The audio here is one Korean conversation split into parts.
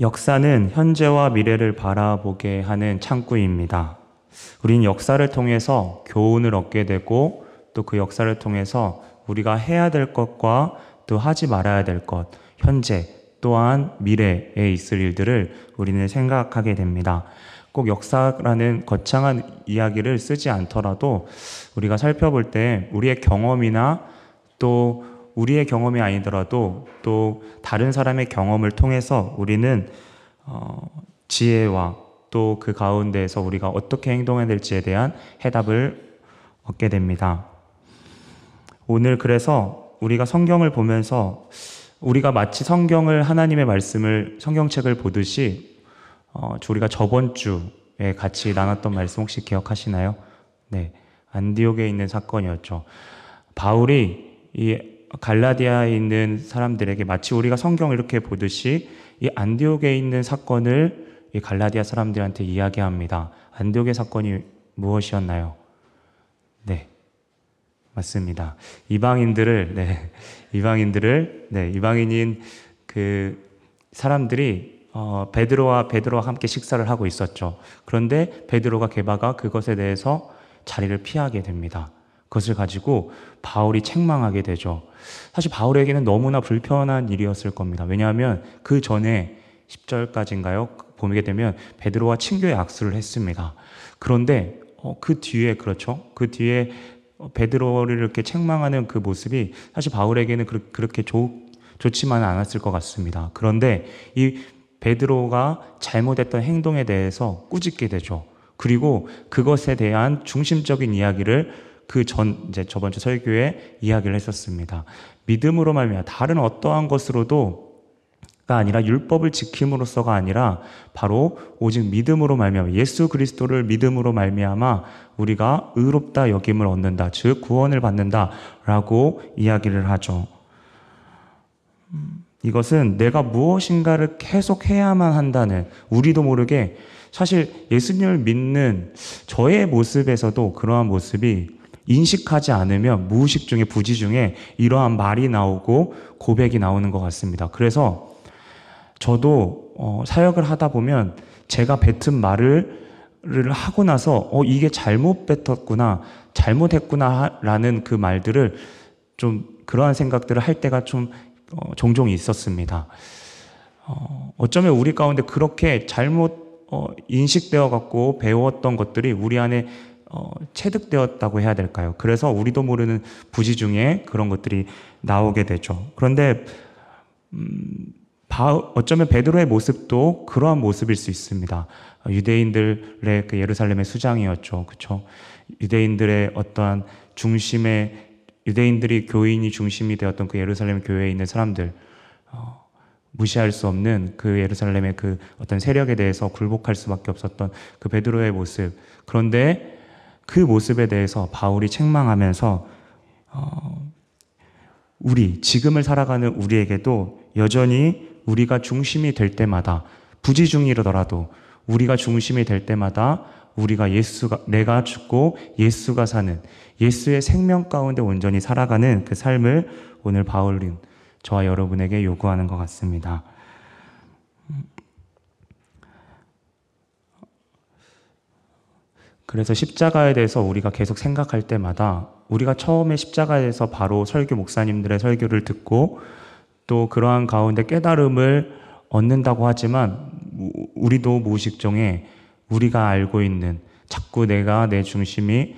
역사는 현재와 미래를 바라보게 하는 창구입니다. 우린 역사를 통해서 교훈을 얻게 되고 또 그 역사를 통해서 우리가 해야 될 것과 또 하지 말아야 될 것, 현재 또한 미래에 있을 일들을 우리는 생각하게 됩니다. 꼭 역사라는 거창한 이야기를 쓰지 않더라도 우리가 살펴볼 때 우리의 경험이나 또 우리의 경험이 아니더라도 또 다른 사람의 경험을 통해서 우리는 지혜와 또 그 가운데에서 우리가 어떻게 행동해야 될지에 대한 해답을 얻게 됩니다. 오늘 그래서 우리가 성경을 보면서 우리가 마치 성경을 하나님의 말씀을 성경책을 보듯이 우리가 저번 주에 같이 나눴던 말씀 혹시 기억하시나요? 네, 안디옥에 있는 사건이었죠. 바울이 이 갈라디아에 있는 사람들에게 마치 우리가 성경을 이렇게 보듯이 이 안디옥에 있는 사건을 이 갈라디아 사람들한테 이야기합니다. 안디옥의 사건이 무엇이었나요? 네, 맞습니다. 이방인인 그 사람들이 베드로와 함께 식사를 하고 있었죠. 그런데 베드로가 게바가 그것에 대해서 자리를 피하게 됩니다. 그것을 가지고 바울이 책망하게 되죠. 사실 바울에게는 너무나 불편한 일이었을 겁니다. 왜냐하면 그 전에 10절까지인가요? 보게 되면 베드로와 친교의 악수를 했습니다. 그런데 그 뒤에 베드로를 이렇게 책망하는 그 모습이 사실 바울에게는 그렇게 좋지만은 않았을 것 같습니다. 그런데 이 베드로가 잘못했던 행동에 대해서 꾸짖게 되죠. 그리고 그것에 대한 중심적인 이야기를 저번 주 설교에 이야기를 했었습니다. 믿음으로 말미암아 다른 어떠한 것으로도가 아니라 율법을 지킴으로써가 아니라 바로 오직 믿음으로 말미암아 예수 그리스도를 믿음으로 말미암아 우리가 의롭다 여김을 얻는다, 즉 구원을 받는다라고 이야기를 하죠. 이것은 내가 무엇인가를 계속 해야만 한다는, 우리도 모르게 사실 예수님을 믿는 저의 모습에서도 그러한 모습이 인식하지 않으면 무의식 중에, 부지 중에 이러한 말이 나오고 고백이 나오는 것 같습니다. 그래서 저도 사역을 하다 보면 제가 뱉은 말을 하고 나서 이게 잘못 뱉었구나, 잘못했구나 라는 그 말들을 좀 그러한 생각들을 할 때가 좀 종종 있었습니다. 어쩌면 우리 가운데 그렇게 잘못 인식되어 갖고 배웠던 것들이 우리 안에 체득되었다고 해야 될까요? 그래서 우리도 모르는 부지 중에 그런 것들이 나오게 되죠. 그런데 어쩌면 베드로의 모습도 그러한 모습일 수 있습니다. 유대인들의 그 예루살렘의 수장이었죠. 그렇죠? 유대인들의 어떠한 중심의, 유대인들이 교인이 중심이 되었던 그 예루살렘 교회에 있는 사람들, 무시할 수 없는 그 예루살렘의 그 어떤 세력에 대해서 굴복할 수밖에 없었던 그 베드로의 모습. 그런데 그 모습에 대해서 바울이 책망하면서 우리 지금을 살아가는 우리에게도 여전히 우리가 중심이 될 때마다, 부지중이라더라도 우리가 중심이 될 때마다 우리가 내가 죽고 예수가 사는, 예수의 생명 가운데 온전히 살아가는 그 삶을 오늘 바울은 저와 여러분에게 요구하는 것 같습니다. 그래서 십자가에 대해서 우리가 계속 생각할 때마다 우리가 처음에 십자가에 대해서 바로 설교 목사님들의 설교를 듣고 또 그러한 가운데 깨달음을 얻는다고 하지만 우리도 무의식 중에 우리가 알고 있는, 자꾸 내 안의 중심이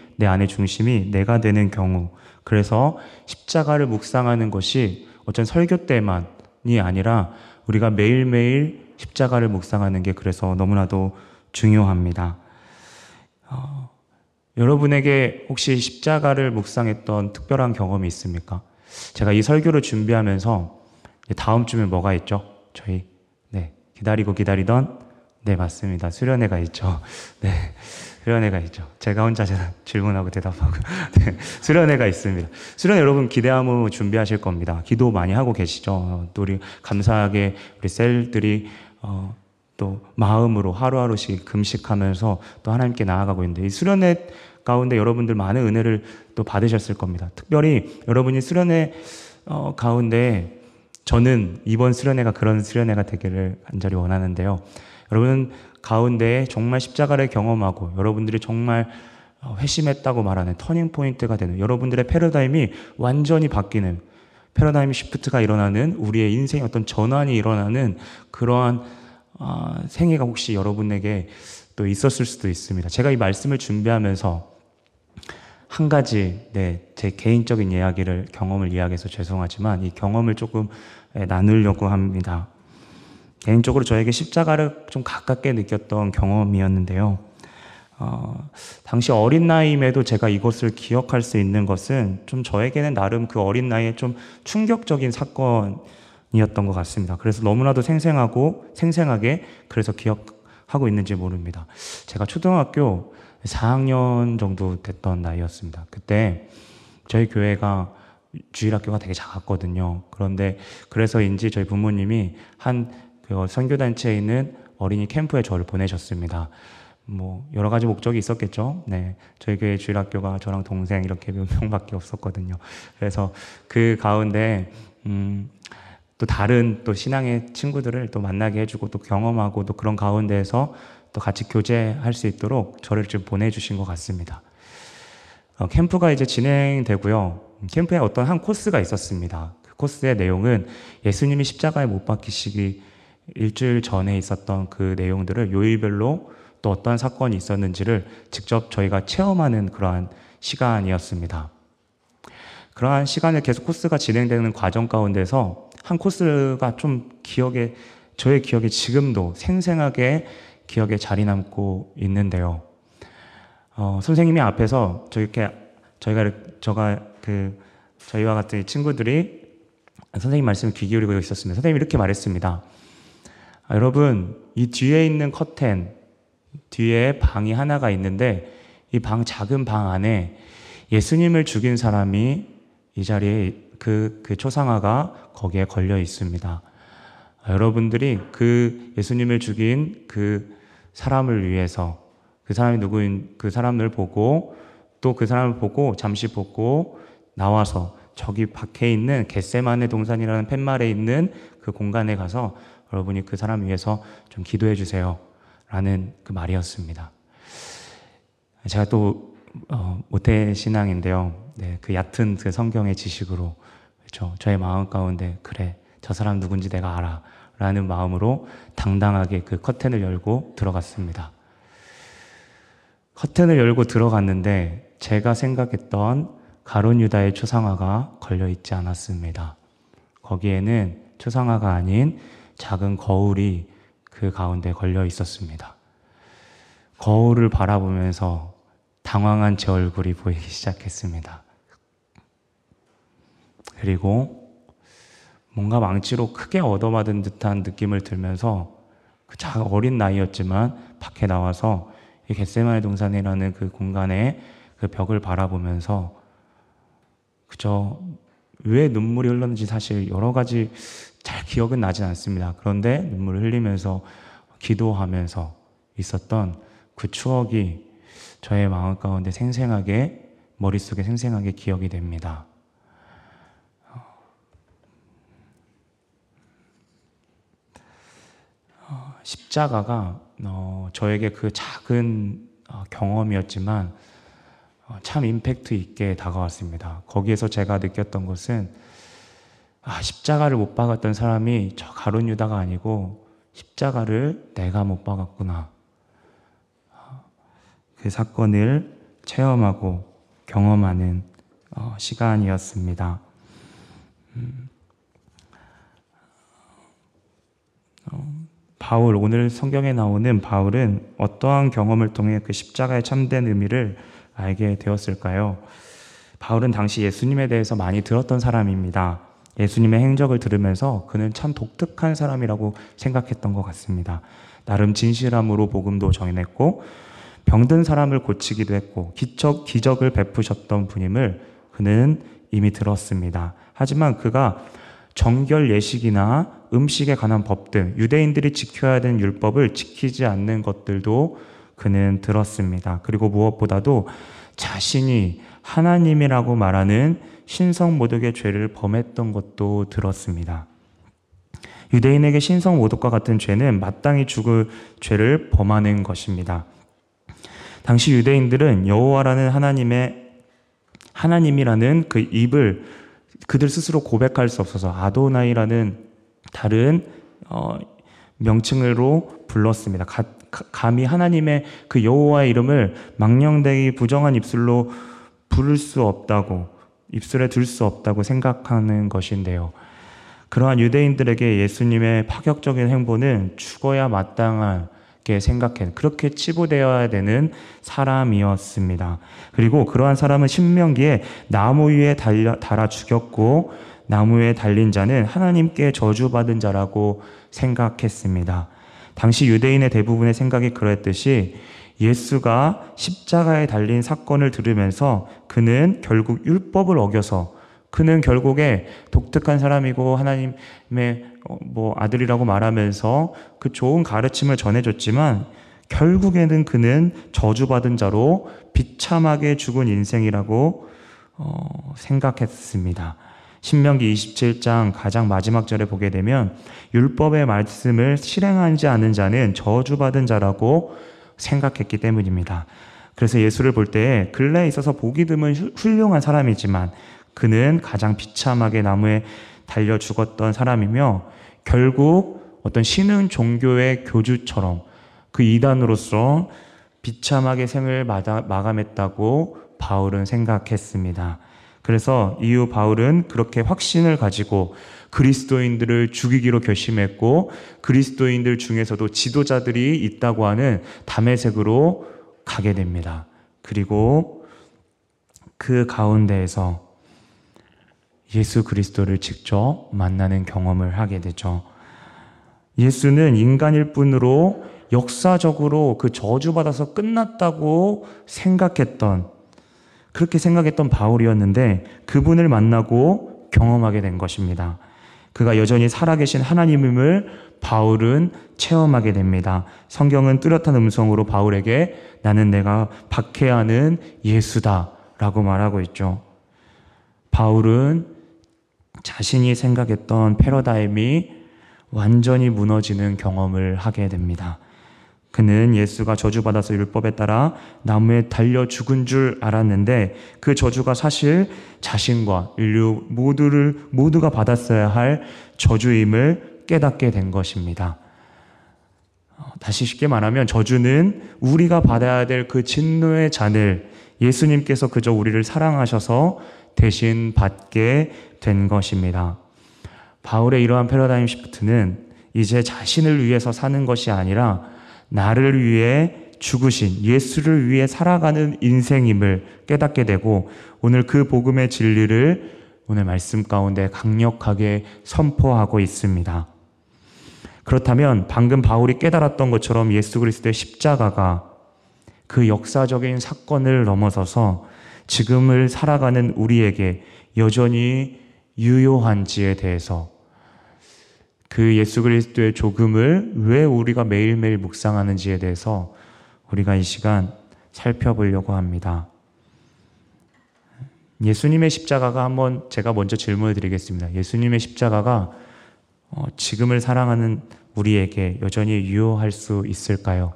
내가 되는 경우, 그래서 십자가를 묵상하는 것이 어쩐 설교 때만이 아니라 우리가 매일매일 십자가를 묵상하는 게 그래서 너무나도 중요합니다. 여러분에게 혹시 십자가를 묵상했던 특별한 경험이 있습니까? 제가 이 설교를 준비하면서 다음 주면 뭐가 있죠? 저희 기다리던 맞습니다. 수련회가 있죠. 네, 수련회가 있죠. 제가 혼자 질문하고 대답하고 수련회가 있습니다. 수련회 여러분 기대하면 준비하실 겁니다. 기도 많이 하고 계시죠. 또 우리 감사하게 우리 셀들이 또 마음으로 하루하루씩 금식하면서 또 하나님께 나아가고 있는데, 이 수련회 가운데 여러분들 많은 은혜를 또 받으셨을 겁니다. 특별히 여러분이 수련회 가운데 저는 이번 수련회가 그런 수련회가 되기를 간절히 원하는데요. 여러분 가운데 정말 십자가를 경험하고 여러분들이 정말 회심했다고 말하는 터닝포인트가 되는, 여러분들의 패러다임이 완전히 바뀌는, 패러다임 시프트가 일어나는, 우리의 인생의 어떤 전환이 일어나는 그러한 생애가 혹시 여러분에게 또 있었을 수도 있습니다. 제가 이 말씀을 준비하면서 한 가지 제 개인적인 이야기를, 경험을 이야기해서 죄송하지만 이 경험을 조금 나누려고 합니다. 개인적으로 저에게 십자가를 좀 가깝게 느꼈던 경험이었는데요. 당시 어린 나이임에도 제가 이것을 기억할 수 있는 것은 좀 저에게는 나름 그 어린 나이에 좀 충격적인 사건이었던 것 같습니다. 그래서 너무나도 생생하게 그래서 기억하고 있는지 모릅니다. 제가 초등학교 4학년 정도 됐던 나이였습니다. 그때 저희 교회가 주일학교가 되게 작았거든요. 그런데 그래서인지 저희 부모님이 한 그 선교단체에 있는 어린이 캠프에 저를 보내셨습니다. 뭐 여러 가지 목적이 있었겠죠. 네, 저희 교회 주일학교가 저랑 동생 이렇게 몇 명밖에 없었거든요. 그래서 그 가운데 또 다른 또 신앙의 친구들을 또 만나게 해주고 또 경험하고 또 그런 가운데에서 또 같이 교제할 수 있도록 저를 좀 보내주신 것 같습니다. 캠프가 이제 진행되고요. 캠프에 어떤 한 코스가 있었습니다. 그 코스의 내용은 예수님이 십자가에 못 박히시기 일주일 전에 있었던 그 내용들을 요일별로 또 어떠한 사건이 있었는지를 직접 저희가 체험하는 그러한 시간이었습니다. 그러한 시간을 계속 코스가 진행되는 과정 가운데서 한 코스가 좀 저의 기억에 지금도 생생하게 기억에 자리 남고 있는데요. 선생님이 앞에서 저희와 같은 친구들이 선생님 말씀을 귀 기울이고 있었습니다. 선생님이 이렇게 말했습니다. 여러분, 이 뒤에 있는 커튼 뒤에 방이 하나가 있는데 이 작은 방 안에 예수님을 죽인 사람이 이 자리에 그 초상화가 거기에 걸려 있습니다. 여러분들이 그 예수님을 죽인 그 사람을 위해서, 그 사람이 누구인 그 사람을 보고 또 그 사람을 보고 잠시 보고 나와서 저기 밖에 있는 겟세마네 동산이라는 팻말에 있는 그 공간에 가서 여러분이 그 사람 위해서 좀 기도해 주세요 라는 그 말이었습니다. 제가 또 모태신앙인데요. 그 얕은 그 성경의 지식으로, 그렇죠, 저의 마음 가운데 그래 저 사람 누군지 내가 알아 라는 마음으로 당당하게 그 커튼을 열고 들어갔습니다. 커튼을 열고 들어갔는데 제가 생각했던 가룟 유다의 초상화가 걸려있지 않았습니다. 거기에는 초상화가 아닌 작은 거울이 그 가운데 걸려 있었습니다. 거울을 바라보면서 당황한 제 얼굴이 보이기 시작했습니다. 그리고 뭔가 망치로 크게 얻어맞은 듯한 느낌을 들면서 그 어린 나이였지만 밖에 나와서 이 겟세마네 동산이라는 그 공간에 그 벽을 바라보면서 그저 왜 눈물이 흘렀는지 사실 여러 가지 잘 기억은 나진 않습니다. 그런데 눈물을 흘리면서 기도하면서 있었던 그 추억이 저의 마음 가운데 머릿속에 생생하게 기억이 됩니다. 십자가가 저에게 그 작은 경험이었지만 참 임팩트 있게 다가왔습니다. 거기에서 제가 느꼈던 것은 십자가를 못 박았던 사람이 저 가룟 유다가 아니고 십자가를 내가 못 박았구나. 그 사건을 체험하고 경험하는 시간이었습니다. 오늘 성경에 나오는 바울은 어떠한 경험을 통해 그 십자가의 참된 의미를 알게 되었을까요? 바울은 당시 예수님에 대해서 많이 들었던 사람입니다. 예수님의 행적을 들으면서 그는 참 독특한 사람이라고 생각했던 것 같습니다. 나름 진실함으로 복음도 전했고 병든 사람을 고치기도 했고 기적을 베푸셨던 분임을 그는 이미 들었습니다. 하지만 그가 정결 예식이나 음식에 관한 법 등 유대인들이 지켜야 되는 율법을 지키지 않는 것들도 그는 들었습니다. 그리고 무엇보다도 자신이 하나님이라고 말하는 신성 모독의 죄를 범했던 것도 들었습니다. 유대인에게 신성 모독과 같은 죄는 마땅히 죽을 죄를 범하는 것입니다. 당시 유대인들은 여호와라는 하나님이라는 그 입을 그들 스스로 고백할 수 없어서 아도나이라는 다른 명칭으로 불렀습니다. 감히 하나님의 그 여호와의 이름을 망령되이 부정한 입술로 부를 수 없다고, 입술에 들 수 없다고 생각하는 것인데요. 그러한 유대인들에게 예수님의 파격적인 행보는 죽어야 마땅하게 생각해, 그렇게 치부되어야 되는 사람이었습니다. 그리고 그러한 사람은 신명기에 나무 위에 달아 죽였고 나무에 달린 자는 하나님께 저주받은 자라고 생각했습니다. 당시 유대인의 대부분의 생각이 그랬듯이 예수가 십자가에 달린 사건을 들으면서 그는 결국 율법을 어겨서, 그는 결국에 독특한 사람이고 하나님의 아들이라고 말하면서 그 좋은 가르침을 전해줬지만 결국에는 그는 저주받은 자로 비참하게 죽은 인생이라고 생각했습니다. 신명기 27장 가장 마지막 절에 보게 되면 율법의 말씀을 실행하지 않은 자는 저주받은 자라고 생각했기 때문입니다. 그래서 예수를 볼 때 근래에 있어서 보기 드문 훌륭한 사람이지만 그는 가장 비참하게 나무에 달려 죽었던 사람이며 결국 어떤 신흥 종교의 교주처럼 그 이단으로서 비참하게 생을 마감했다고 바울은 생각했습니다. 그래서 이후 바울은 그렇게 확신을 가지고 그리스도인들을 죽이기로 결심했고 그리스도인들 중에서도 지도자들이 있다고 하는 다메섹으로 가게 됩니다. 그리고 그 가운데에서 예수 그리스도를 직접 만나는 경험을 하게 되죠. 예수는 인간일 뿐으로 역사적으로 그 저주받아서 끝났다고 그렇게 생각했던 바울이었는데 그분을 만나고 경험하게 된 것입니다. 그가 여전히 살아계신 하나님임을 바울은 체험하게 됩니다. 성경은 뚜렷한 음성으로 바울에게 나는 내가 박해하는 예수다라고 말하고 있죠. 바울은 자신이 생각했던 패러다임이 완전히 무너지는 경험을 하게 됩니다. 그는 예수가 저주받아서 율법에 따라 나무에 달려 죽은 줄 알았는데 그 저주가 사실 자신과 인류 모두가 받았어야 할 저주임을 깨닫게 된 것입니다. 다시 쉽게 말하면 저주는 우리가 받아야 될 그 진노의 잔을 예수님께서 그저 우리를 사랑하셔서 대신 받게 된 것입니다. 바울의 이러한 패러다임 시프트는 이제 자신을 위해서 사는 것이 아니라 나를 위해 죽으신 예수를 위해 살아가는 인생임을 깨닫게 되고 오늘 그 복음의 진리를 오늘 말씀 가운데 강력하게 선포하고 있습니다. 그렇다면 방금 바울이 깨달았던 것처럼 예수 그리스도의 십자가가 그 역사적인 사건을 넘어서서 지금을 살아가는 우리에게 여전히 유효한지에 대해서 그 예수 그리스도의 조금을 왜 우리가 매일매일 묵상하는지에 대해서 우리가 이 시간 살펴보려고 합니다. 예수님의 십자가가 한번 제가 먼저 질문을 드리겠습니다. 예수님의 십자가가 지금을 사랑하는 우리에게 여전히 유효할 수 있을까요?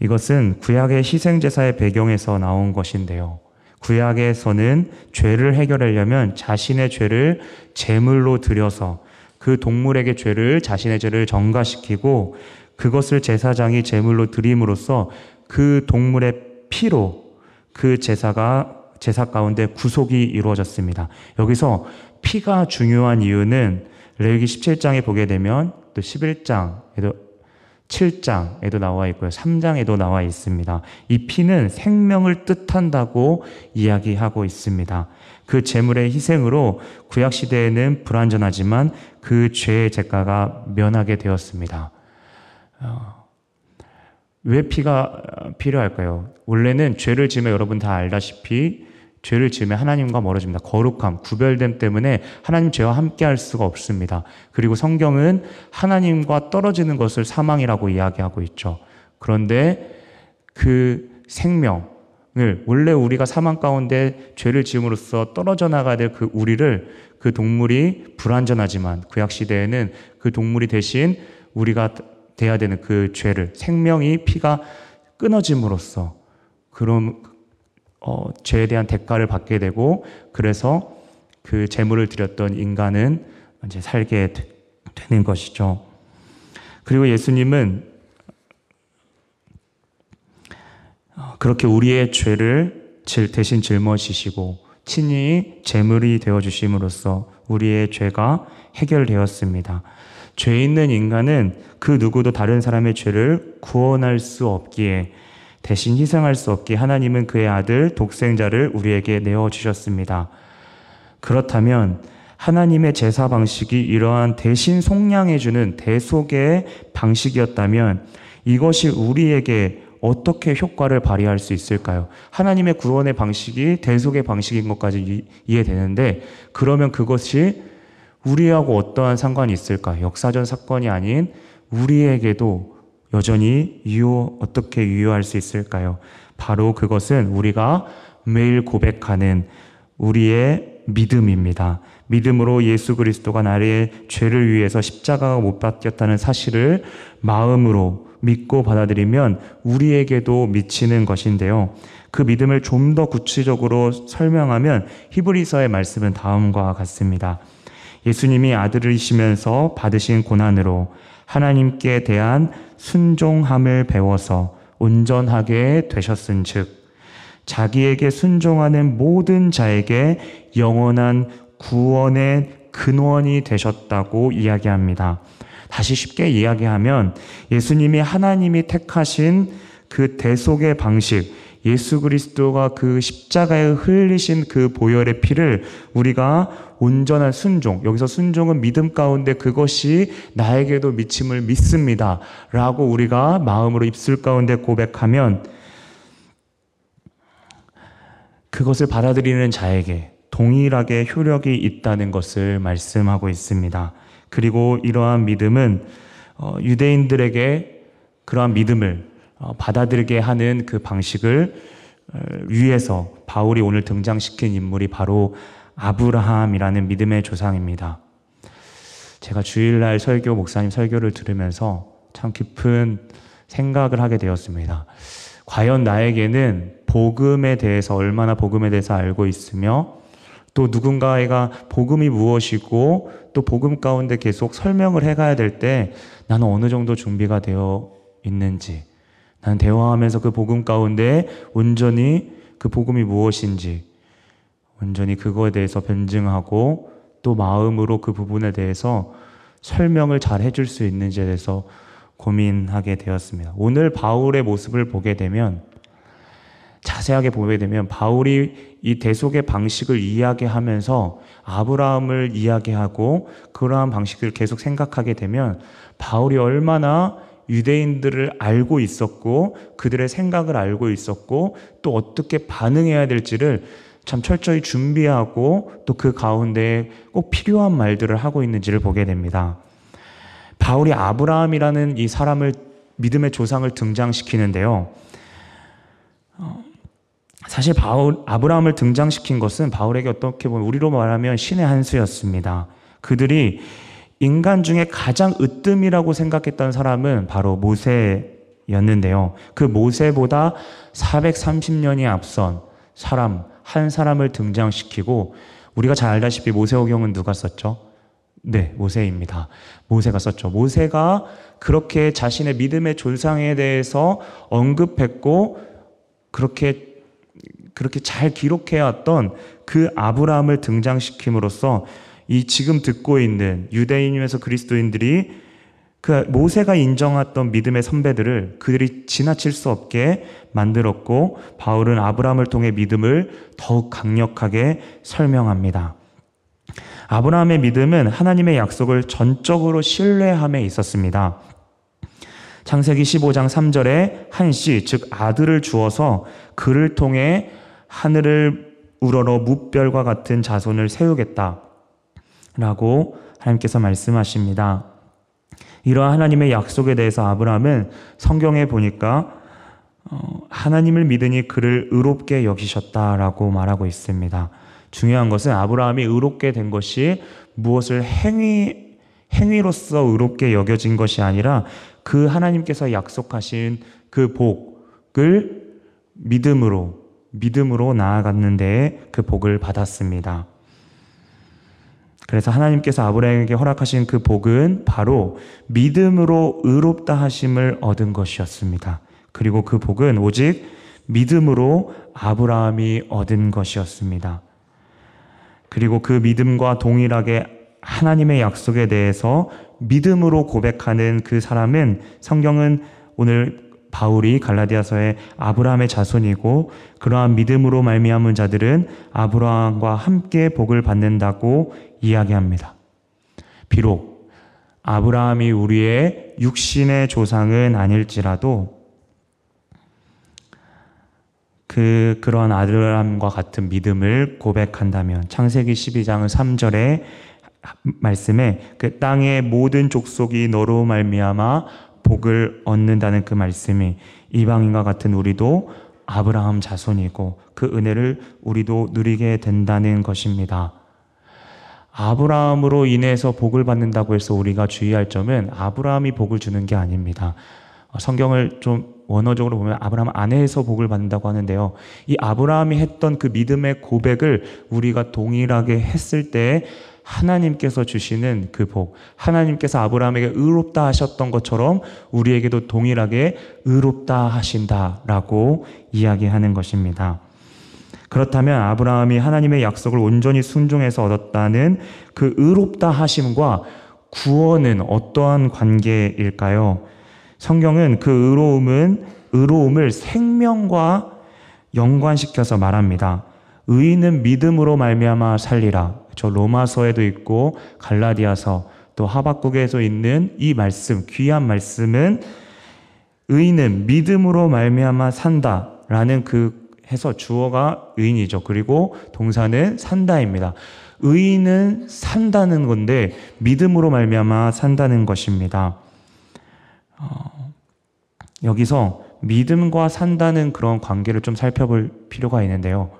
이것은 구약의 희생제사의 배경에서 나온 것인데요. 구약에서는 죄를 해결하려면 자신의 죄를 제물로 드려서 그 동물에게 자신의 죄를 전가시키고 그것을 제사장이 제물로 드림으로써 그 동물의 피로 그 제사 가운데 구속이 이루어졌습니다. 여기서 피가 중요한 이유는 레위기 17장에 보게 되면 또 11장에도 7장에도 나와 있고요. 3장에도 나와 있습니다. 이 피는 생명을 뜻한다고 이야기하고 있습니다. 그 제물의 희생으로 구약시대에는 불완전하지만 그 죄의 대가가 면하게 되었습니다. 왜 피가 필요할까요? 원래는 죄를 지으면 여러분 다 알다시피 죄를 지으면 하나님과 멀어집니다. 거룩함, 구별됨 때문에 하나님 죄와 함께할 수가 없습니다. 그리고 성경은 하나님과 떨어지는 것을 사망이라고 이야기하고 있죠. 그런데 그 생명, 원래 우리가 사망 가운데 죄를 지음으로써 떨어져 나가야 될 그 우리를 그 동물이 불완전하지만 구약시대에는 그 동물이 대신 우리가 돼야 되는 그 죄를 생명이 피가 끊어짐으로써 그런 죄에 대한 대가를 받게 되고 그래서 그 제물을 드렸던 인간은 이제 살게 되는 것이죠. 그리고 예수님은 그렇게 우리의 죄를 대신 짊어지시고 친히 제물이 되어주심으로써 우리의 죄가 해결되었습니다. 죄 있는 인간은 그 누구도 다른 사람의 죄를 구원할 수 없기에 대신 희생할 수 없기에 하나님은 그의 아들 독생자를 우리에게 내어주셨습니다. 그렇다면 하나님의 제사 방식이 이러한 대신 속량해주는 대속의 방식이었다면 이것이 우리에게 어떻게 효과를 발휘할 수 있을까요? 하나님의 구원의 방식이 대속의 방식인 것까지 이해되는데 그러면 그것이 우리하고 어떠한 상관이 있을까? 역사전 사건이 아닌 우리에게도 여전히 어떻게 유효할 수 있을까요? 바로 그것은 우리가 매일 고백하는 우리의 믿음입니다. 믿음으로 예수 그리스도가 나의 죄를 위해서 십자가가 못 박혔다는 사실을 마음으로 믿고 받아들이면 우리에게도 미치는 것인데요. 그 믿음을 좀 더 구체적으로 설명하면 히브리서의 말씀은 다음과 같습니다. 예수님이 아들이시면서 받으신 고난으로 하나님께 대한 순종함을 배워서 온전하게 되셨은 즉 자기에게 순종하는 모든 자에게 영원한 구원의 근원이 되셨다고 이야기합니다. 다시 쉽게 이야기하면 예수님이 하나님이 택하신 그 대속의 방식, 예수 그리스도가 그 십자가에 흘리신 그 보혈의 피를 우리가 온전한 순종, 여기서 순종은 믿음 가운데 그것이 나에게도 미침을 믿습니다. 라고 우리가 마음으로 입술 가운데 고백하면 그것을 받아들이는 자에게 동일하게 효력이 있다는 것을 말씀하고 있습니다. 그리고 이러한 믿음은 유대인들에게 그러한 믿음을 받아들게 하는 그 방식을 위해서 바울이 오늘 등장시킨 인물이 바로 아브라함이라는 믿음의 조상입니다. 제가 주일날 목사님 설교를 들으면서 참 깊은 생각을 하게 되었습니다. 과연 나에게는 복음에 대해서 얼마나 복음에 대해서 알고 있으며 또 누군가가 복음이 무엇이고 또 복음 가운데 계속 설명을 해가야 될 때 나는 어느 정도 준비가 되어 있는지 나는 대화하면서 그 복음 가운데 온전히 그 복음이 무엇인지 온전히 그거에 대해서 변증하고 또 마음으로 그 부분에 대해서 설명을 잘 해줄 수 있는지에 대해서 고민하게 되었습니다. 오늘 바울의 모습을 보게 되면 자세하게 보게 되면 바울이 이 대속의 방식을 이야기하면서 아브라함을 이야기하고 그러한 방식을 계속 생각하게 되면 바울이 얼마나 유대인들을 알고 있었고 그들의 생각을 알고 있었고 또 어떻게 반응해야 될지를 참 철저히 준비하고 또 그 가운데 꼭 필요한 말들을 하고 있는지를 보게 됩니다. 바울이 아브라함이라는 이 사람을 믿음의 조상을 등장시키는데요. 사실 아브라함을 등장시킨 것은 바울에게 어떻게 보면 우리로 말하면 신의 한 수였습니다. 그들이 인간 중에 가장 으뜸이라고 생각했던 사람은 바로 모세였는데요. 그 모세보다 430년이 앞선 사람, 한 사람을 등장시키고 우리가 잘 알다시피 모세오경은 누가 썼죠? 네, 모세입니다. 모세가 썼죠. 모세가 그렇게 자신의 믿음의 조상에 대해서 언급했고 그렇게 잘 기록해왔던 그 아브라함을 등장시킴으로써 이 지금 듣고 있는 유대인이면서 그리스도인들이 그 모세가 인정했던 믿음의 선배들을 그들이 지나칠 수 없게 만들었고 바울은 아브라함을 통해 믿음을 더욱 강력하게 설명합니다. 아브라함의 믿음은 하나님의 약속을 전적으로 신뢰함에 있었습니다. 창세기 15장 3절에 한 씨, 즉 아들을 주어서 그를 통해 하늘을 우러러 뭇별과 같은 자손을 세우겠다 라고 하나님께서 말씀하십니다. 이러한 하나님의 약속에 대해서 아브라함은 성경에 보니까 하나님을 믿으니 그를 의롭게 여기셨다라고 말하고 있습니다. 중요한 것은 아브라함이 의롭게 된 것이 무엇을 행위로서 의롭게 여겨진 것이 아니라 그 하나님께서 약속하신 그 복을 믿음으로 나아갔는데 그 복을 받았습니다. 그래서 하나님께서 아브라함에게 허락하신 그 복은 바로 믿음으로 의롭다 하심을 얻은 것이었습니다. 그리고 그 복은 오직 믿음으로 아브라함이 얻은 것이었습니다. 그리고 그 믿음과 동일하게 하나님의 약속에 대해서 믿음으로 고백하는 그 사람은 성경은 오늘 바울이 갈라디아서에 아브라함의 자손이고 그러한 믿음으로 말미암은 자들은 아브라함과 함께 복을 받는다고 이야기합니다. 비록 아브라함이 우리의 육신의 조상은 아닐지라도 그런 아브라함과 같은 믿음을 고백한다면 창세기 12장 3절에 말씀에 그 땅의 모든 족속이 너로 말미암아 복을 얻는다는 그 말씀이 이방인과 같은 우리도 아브라함 자손이고 그 은혜를 우리도 누리게 된다는 것입니다. 아브라함으로 인해서 복을 받는다고 해서 우리가 주의할 점은 아브라함이 복을 주는 게 아닙니다. 성경을 좀 원어적으로 보면 아브라함 안에서 복을 받는다고 하는데요. 이 아브라함이 했던 그 믿음의 고백을 우리가 동일하게 했을 때 하나님께서 주시는 그 복, 하나님께서 아브라함에게 의롭다 하셨던 것처럼 우리에게도 동일하게 의롭다 하신다라고 이야기하는 것입니다. 그렇다면 아브라함이 하나님의 약속을 온전히 순종해서 얻었다는 그 의롭다 하심과 구원은 어떠한 관계일까요? 성경은 그 의로움을 생명과 연관시켜서 말합니다. 의인은 믿음으로 말미암아 살리라. 저 로마서에도 있고 갈라디아서 또 하박국에서 있는 이 말씀, 귀한 말씀은 의인은 믿음으로 말미암아 산다라는 그 해서 주어가 의인이죠. 그리고 동사는 산다입니다. 의인은 산다는 건데 믿음으로 말미암아 산다는 것입니다. 여기서 믿음과 산다는 그런 관계를 좀 살펴볼 필요가 있는데요.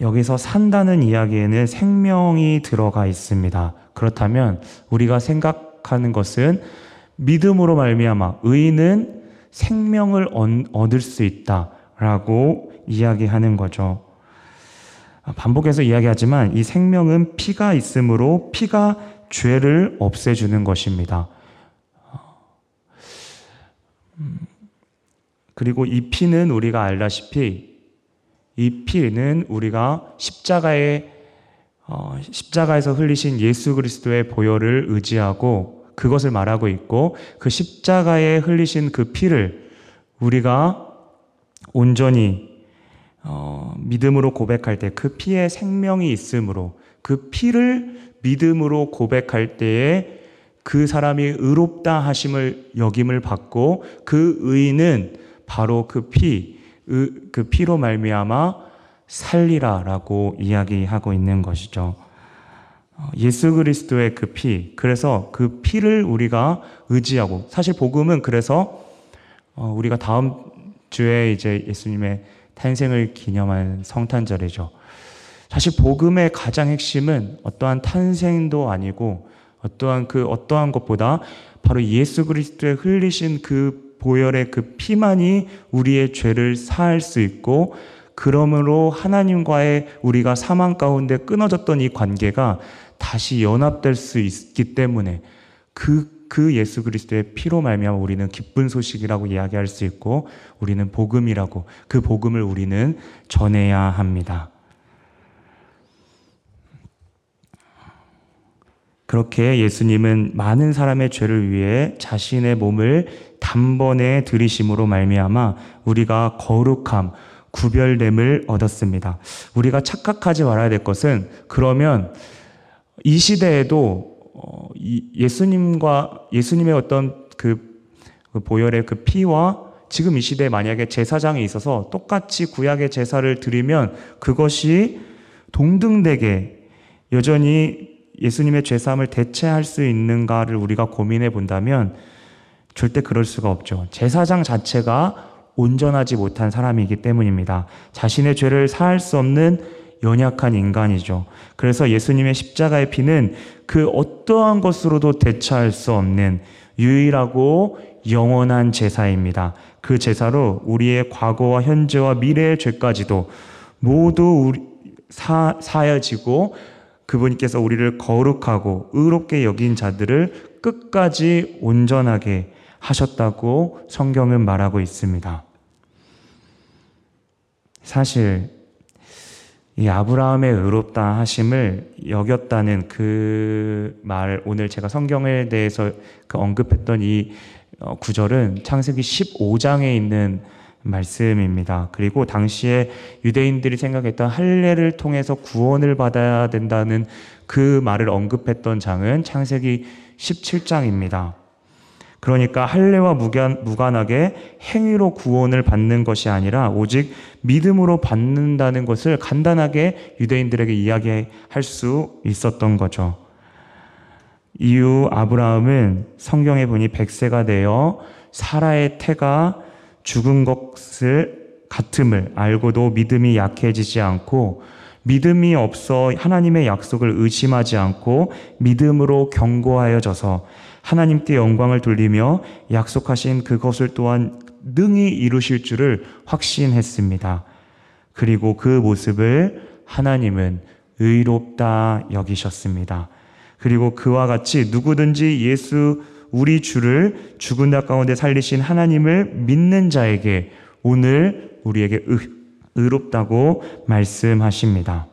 여기서 산다는 이야기에는 생명이 들어가 있습니다. 그렇다면 우리가 생각하는 것은 믿음으로 말미암아 의인은 생명을 얻을 수 있다라고 이야기하는 거죠. 반복해서 이야기하지만 이 생명은 피가 있으므로 피가 죄를 없애주는 것입니다. 그리고 이 피는 우리가 알다시피 이 피는 우리가 십자가에서 흘리신 예수 그리스도의 보혈을 의지하고 그것을 말하고 있고 그 십자가에 흘리신 그 피를 우리가 온전히 믿음으로 고백할 때 그 피에 생명이 있으므로 그 피를 믿음으로 고백할 때에 그 사람이 의롭다 하심을 여김을 받고 그 의인은 바로 그 피로 말미암아 살리라라고 이야기하고 있는 것이죠. 예수 그리스도의 그 피, 그래서 그 피를 우리가 의지하고 사실 복음은 그래서 우리가 다음 주에 이제 예수님의 탄생을 기념한 성탄절이죠. 사실 복음의 가장 핵심은 어떠한 탄생도 아니고 어떠한 것보다 바로 예수 그리스도의 흘리신 그 보혈의 그 피만이 우리의 죄를 사할 수 있고 그러므로 하나님과의 우리가 사망 가운데 끊어졌던 이 관계가 다시 연합될 수 있기 때문에 그 예수 그리스도의 피로 말미암아 우리는 기쁜 소식이라고 이야기할 수 있고 우리는 복음이라고 그 복음을 우리는 전해야 합니다. 그렇게 예수님은 많은 사람의 죄를 위해 자신의 몸을 단번에 들이심으로 말미암아 우리가 거룩함, 구별됨을 얻었습니다. 우리가 착각하지 말아야 될 것은 그러면 이 시대에도 예수님의 어떤 그 보혈의 그 피와 지금 이 시대에 만약에 제사장이 있어서 똑같이 구약의 제사를 드리면 그것이 동등되게 여전히 예수님의 죄 사함을 대체할 수 있는가를 우리가 고민해 본다면 절대 그럴 수가 없죠. 제사장 자체가 온전하지 못한 사람이기 때문입니다. 자신의 죄를 사할 수 없는 연약한 인간이죠. 그래서 예수님의 십자가의 피는 그 어떠한 것으로도 대체할 수 없는 유일하고 영원한 제사입니다. 그 제사로 우리의 과거와 현재와 미래의 죄까지도 모두 사여지고 그분께서 우리를 거룩하고 의롭게 여긴 자들을 끝까지 온전하게 하셨다고 성경은 말하고 있습니다. 사실 이 아브라함의 의롭다 하심을 여겼다는 그 말, 오늘 제가 성경에 대해서 언급했던 이 구절은 창세기 15장에 있는 말씀입니다. 그리고 당시에 유대인들이 생각했던 할례를 통해서 구원을 받아야 된다는 그 말을 언급했던 장은 창세기 17장입니다. 그러니까 할례와 무관하게 행위로 구원을 받는 것이 아니라 오직 믿음으로 받는다는 것을 간단하게 유대인들에게 이야기할 수 있었던 거죠. 이후 아브라함은 성경에 보니 100세가 되어 사라의 태가 죽은 것을 같음을 알고도 믿음이 약해지지 않고 믿음이 없어 하나님의 약속을 의심하지 않고 믿음으로 견고하여져서 하나님께 영광을 돌리며 약속하신 그것을 또한 능히 이루실 줄을 확신했습니다. 그리고 그 모습을 하나님은 의롭다 여기셨습니다. 그리고 그와 같이 누구든지 예수 우리 주를 죽은 자 가운데 살리신 하나님을 믿는 자에게 오늘 우리에게 의롭다고 말씀하십니다.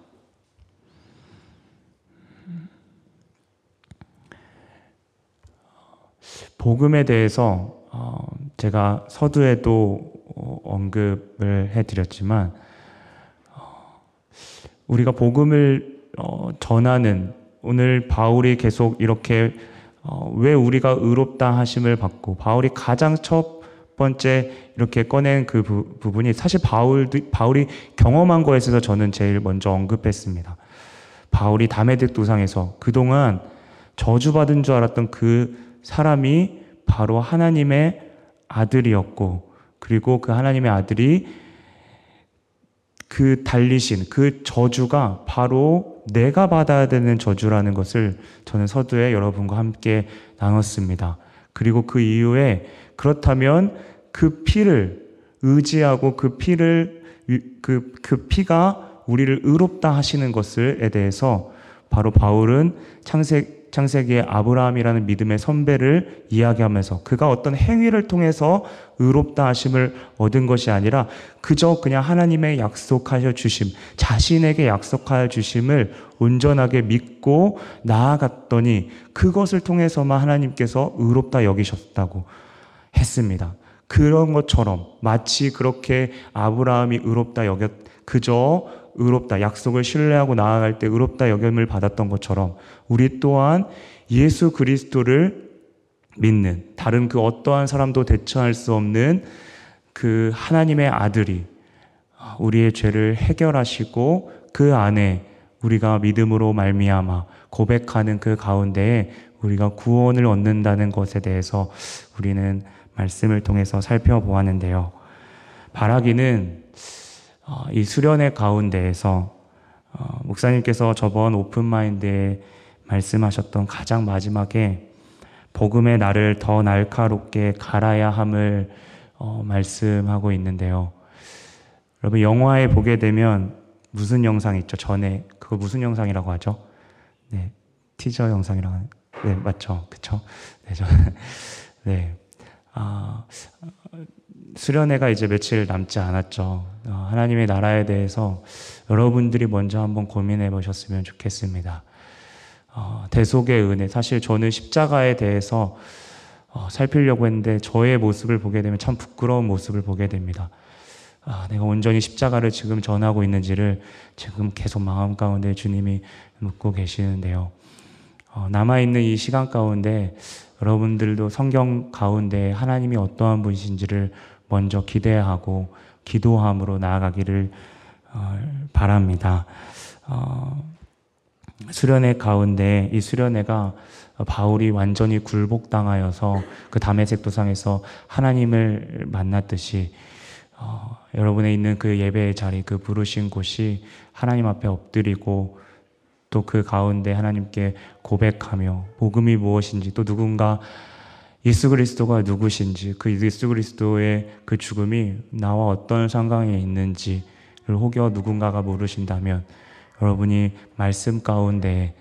복음에 대해서 제가 서두에도 언급을 해드렸지만 우리가 복음을 전하는 오늘 바울이 계속 이렇게 왜 우리가 의롭다 하심을 받고 바울이 가장 첫 번째 이렇게 꺼낸 그 부분이 사실 바울이 경험한 거에 있어서 저는 제일 먼저 언급했습니다. 바울이 다메섹 도상에서 그동안 저주받은 줄 알았던 그 사람이 바로 하나님의 아들이었고 그리고 그 하나님의 아들이 그 달리신 그 저주가 바로 내가 받아야 되는 저주라는 것을 저는 서두에 여러분과 함께 나눴습니다. 그리고 그 이후에 그렇다면 그 피를 의지하고 그 피가 우리를 의롭다 하시는 것에 대해서 바로 바울은 창세기의 아브라함이라는 믿음의 선배를 이야기하면서 그가 어떤 행위를 통해서 의롭다 하심을 얻은 것이 아니라 그저 그냥 하나님의 약속하여 주심, 자신에게 약속하여 주심을 온전하게 믿고 나아갔더니 그것을 통해서만 하나님께서 의롭다 여기셨다고 했습니다. 그런 것처럼 마치 그렇게 아브라함이 의롭다 그저 의롭다 약속을 신뢰하고 나아갈 때 의롭다 여김을 받았던 것처럼 우리 또한 예수 그리스도를 믿는 다른 그 어떠한 사람도 대처할 수 없는 그 하나님의 아들이 우리의 죄를 해결하시고 그 안에 우리가 믿음으로 말미암아 고백하는 그 가운데에 우리가 구원을 얻는다는 것에 대해서 우리는 말씀을 통해서 살펴보았는데요. 바라기는 이 수련의 가운데에서 목사님께서 저번 오픈마인드에 말씀하셨던 가장 마지막에 복음의 날을 더 날카롭게 갈아야 함을 말씀하고 있는데요. 여러분 영화에 보게 되면 무슨 영상 있죠? 전에 그거 무슨 영상이라고 하죠? 네, 티저 영상이라고 하는 네 맞죠? 그쵸? 네, 저는 네. 수련회가 이제 며칠 남지 않았죠. 하나님의 나라에 대해서 여러분들이 먼저 한번 고민해 보셨으면 좋겠습니다. 대속의 은혜, 사실 저는 십자가에 대해서 살피려고 했는데 저의 모습을 보게 되면 참 부끄러운 모습을 보게 됩니다. 내가 온전히 십자가를 지금 전하고 있는지를 지금 계속 마음 가운데 주님이 묻고 계시는데요. 남아있는 이 시간 가운데 여러분들도 성경 가운데 하나님이 어떠한 분이신지를 먼저 기대하고 기도함으로 나아가기를 바랍니다. 수련회 가운데 이 수련회가 바울이 완전히 굴복당하여서 그 다메섹 도상에서 하나님을 만났듯이 여러분의 있는 그 예배의 자리, 그 부르신 곳이 하나님 앞에 엎드리고 또 그 가운데 하나님께 고백하며 복음이 무엇인지 또 누군가 예수 그리스도가 누구신지 그 예수 그리스도의 그 죽음이 나와 어떤 상관이 있는지를 혹여 누군가가 모르신다면 여러분이 말씀 가운데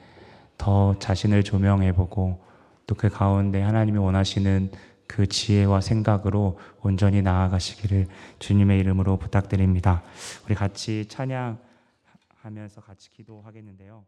더 자신을 조명해보고 또 그 가운데 하나님이 원하시는 그 지혜와 생각으로 온전히 나아가시기를 주님의 이름으로 부탁드립니다. 우리 같이 찬양하면서 같이 기도하겠는데요.